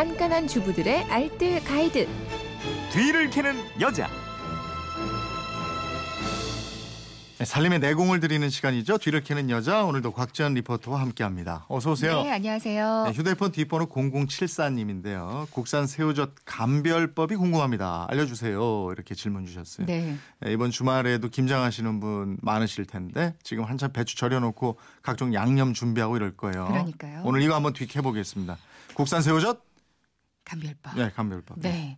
깐깐한 주부들의 알뜰 가이드. 뒤를 캐는 여자. 살림에 내공을 드리는 시간이죠. 뒤를 캐는 여자. 오늘도 곽지연 리포터와 함께합니다. 어서 오세요. 네, 안녕하세요. 네, 휴대폰 뒷번호 0074님인데요. 국산 새우젓 감별법이 궁금합니다. 알려주세요. 이렇게 질문 주셨어요. 네. 네, 이번 주말에도 김장하시는 분 많으실 텐데 지금 한참 배추 절여놓고 각종 양념 준비하고 이럴 거예요. 그러니까요. 오늘 이거 한번 뒤캐보겠습니다. 국산 새우젓 감별법. 네, 감별법. 네.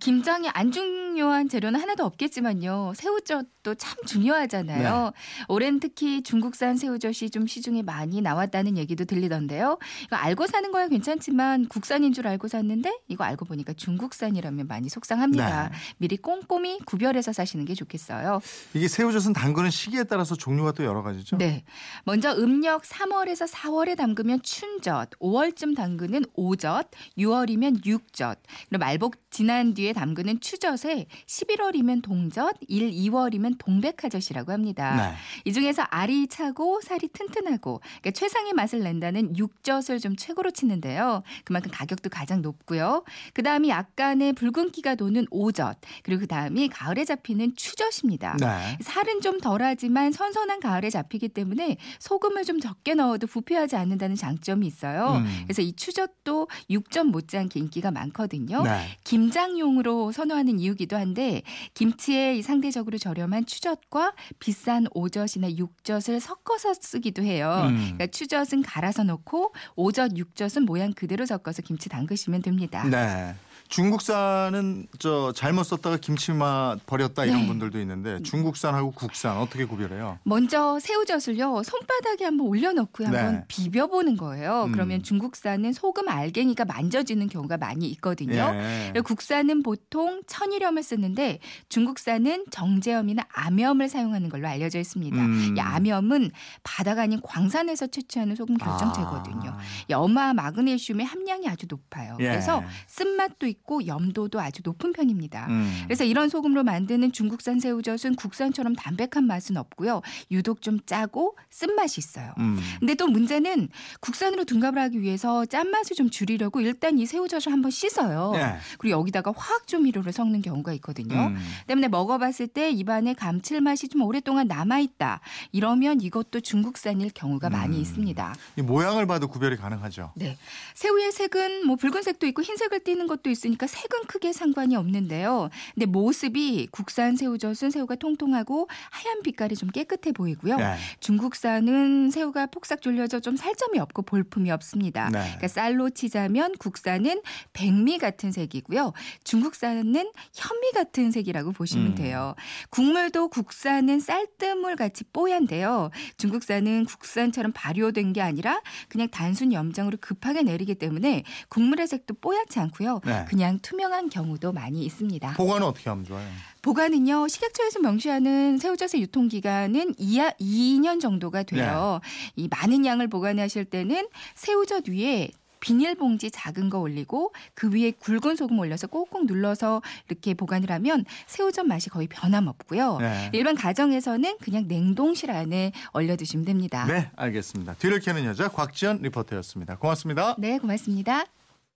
김장에 안 중요한 재료는 하나도 없겠지만요. 새우젓도 참 중요하잖아요. 네. 올해는 특히 중국산 새우젓이 좀 시중에 많이 나왔다는 얘기도 들리던데요. 이거 알고 사는 거야 괜찮지만 국산인 줄 알고 샀는데 이거 알고 보니까 중국산이라면 많이 속상합니다. 네. 미리 꼼꼼히 구별해서 사시는 게 좋겠어요. 이게 새우젓은 담그는 시기에 따라서 종류가 또 여러 가지죠? 네. 먼저 음력 3월에서 4월에 담그면 춘젓, 5월쯤 담그는 오젓, 6월이면 육젓, 그리고 말복 지난 뒤에 담그는 추젓에 11월이면 동젓, 1, 2월이면 동백화젓이라고 합니다. 네. 이 중에서 알이 차고 살이 튼튼하고 그러니까 최상의 맛을 낸다는 육젓을 좀 최고로 치는데요. 그만큼 가격도 가장 높고요. 그다음이 약간의 붉은기가 도는 오젓, 그리고 그다음이 가을에 잡히는 추젓입니다. 네. 살은 좀 덜하지만 선선한 가을에 잡히기 때문에 소금을 좀 적게 넣어도 부패하지 않는다는 장점이 있어요. 그래서 이 추젓도 육젓 못지않게 인기가 많거든요. 네. 김장 용으로 선호하는 이유기도 한데 김치에 상대적으로 저렴한 추젓과 비싼 오젓이나 육젓을 섞어서 쓰기도 해요. 그러니까 추젓은 갈아서 넣고 오젓, 육젓은 모양 그대로 섞어서 김치 담그시면 됩니다. 네. 중국산은 저 잘못 썼다가 김치맛 버렸다 이런 네. 분들도 있는데 중국산하고 국산 어떻게 구별해요? 먼저 새우젓을요. 손바닥에 한번 올려놓고 네. 한번 비벼보는 거예요. 그러면 중국산은 소금 알갱이가 만져지는 경우가 많이 있거든요. 네. 그리고 국산은 보통 천일염을 쓰는데 중국산은 정제염이나 암염을 사용하는 걸로 알려져 있습니다. 이 암염은 바다가 아닌 광산에서 채취하는 소금 결정체거든요. 염화 마그네슘의 함량이 아주 높아요. 예. 그래서 쓴맛도 있고 염도도 아주 높은 편입니다. 그래서 이런 소금으로 만드는 중국산 새우젓은 국산처럼 담백한 맛은 없고요. 유독 좀 짜고 쓴맛이 있어요. 근데 또 문제는 국산으로 둔갑을 하기 위해서 짠맛을 좀 줄이려고 일단 이 새우젓을 한번 씻어요. 네. 그리고 여기다가 화학조미료를 섞는 경우가 있거든요. 때문에 먹어봤을 때 입안에 감칠맛이 좀 오랫동안 남아있다. 이러면 이것도 중국산일 경우가 많이 있습니다. 이 모양을 봐도 구별이 가능하죠? 네. 새우의 색은 뭐 붉은색도 있고 흰색을 띠는 것도 있어요. 그러니까 색은 크게 상관이 없는데요. 근데 모습이 국산 새우젓은 새우가 통통하고 하얀 빛깔이 좀 깨끗해 보이고요. 네. 중국산은 새우가 폭삭 졸려져 좀 살점이 없고 볼품이 없습니다. 네. 그러니까 쌀로 치자면 국산은 백미 같은 색이고요. 중국산은 현미 같은 색이라고 보시면 돼요. 국물도 국산은 쌀뜨물 같이 뽀얀데요. 중국산은 국산처럼 발효된 게 아니라 그냥 단순 염장으로 급하게 내리기 때문에 국물의 색도 뽀얗지 않고요. 네. 그냥 투명한 경우도 많이 있습니다. 보관은 어떻게 하면 좋아요? 보관은요. 식약처에서 명시하는 새우젓의 유통기간은 2년 정도가 돼요. 네. 이 많은 양을 보관하실 때는 새우젓 위에 비닐봉지 작은 거 올리고 그 위에 굵은 소금 올려서 꾹꾹 눌러서 이렇게 보관을 하면 새우젓 맛이 거의 변함없고요. 네. 일반 가정에서는 그냥 냉동실 안에 얼려두시면 됩니다. 네, 알겠습니다. 뒤를 캐는 여자 곽지연 리포터였습니다. 고맙습니다. 네, 고맙습니다.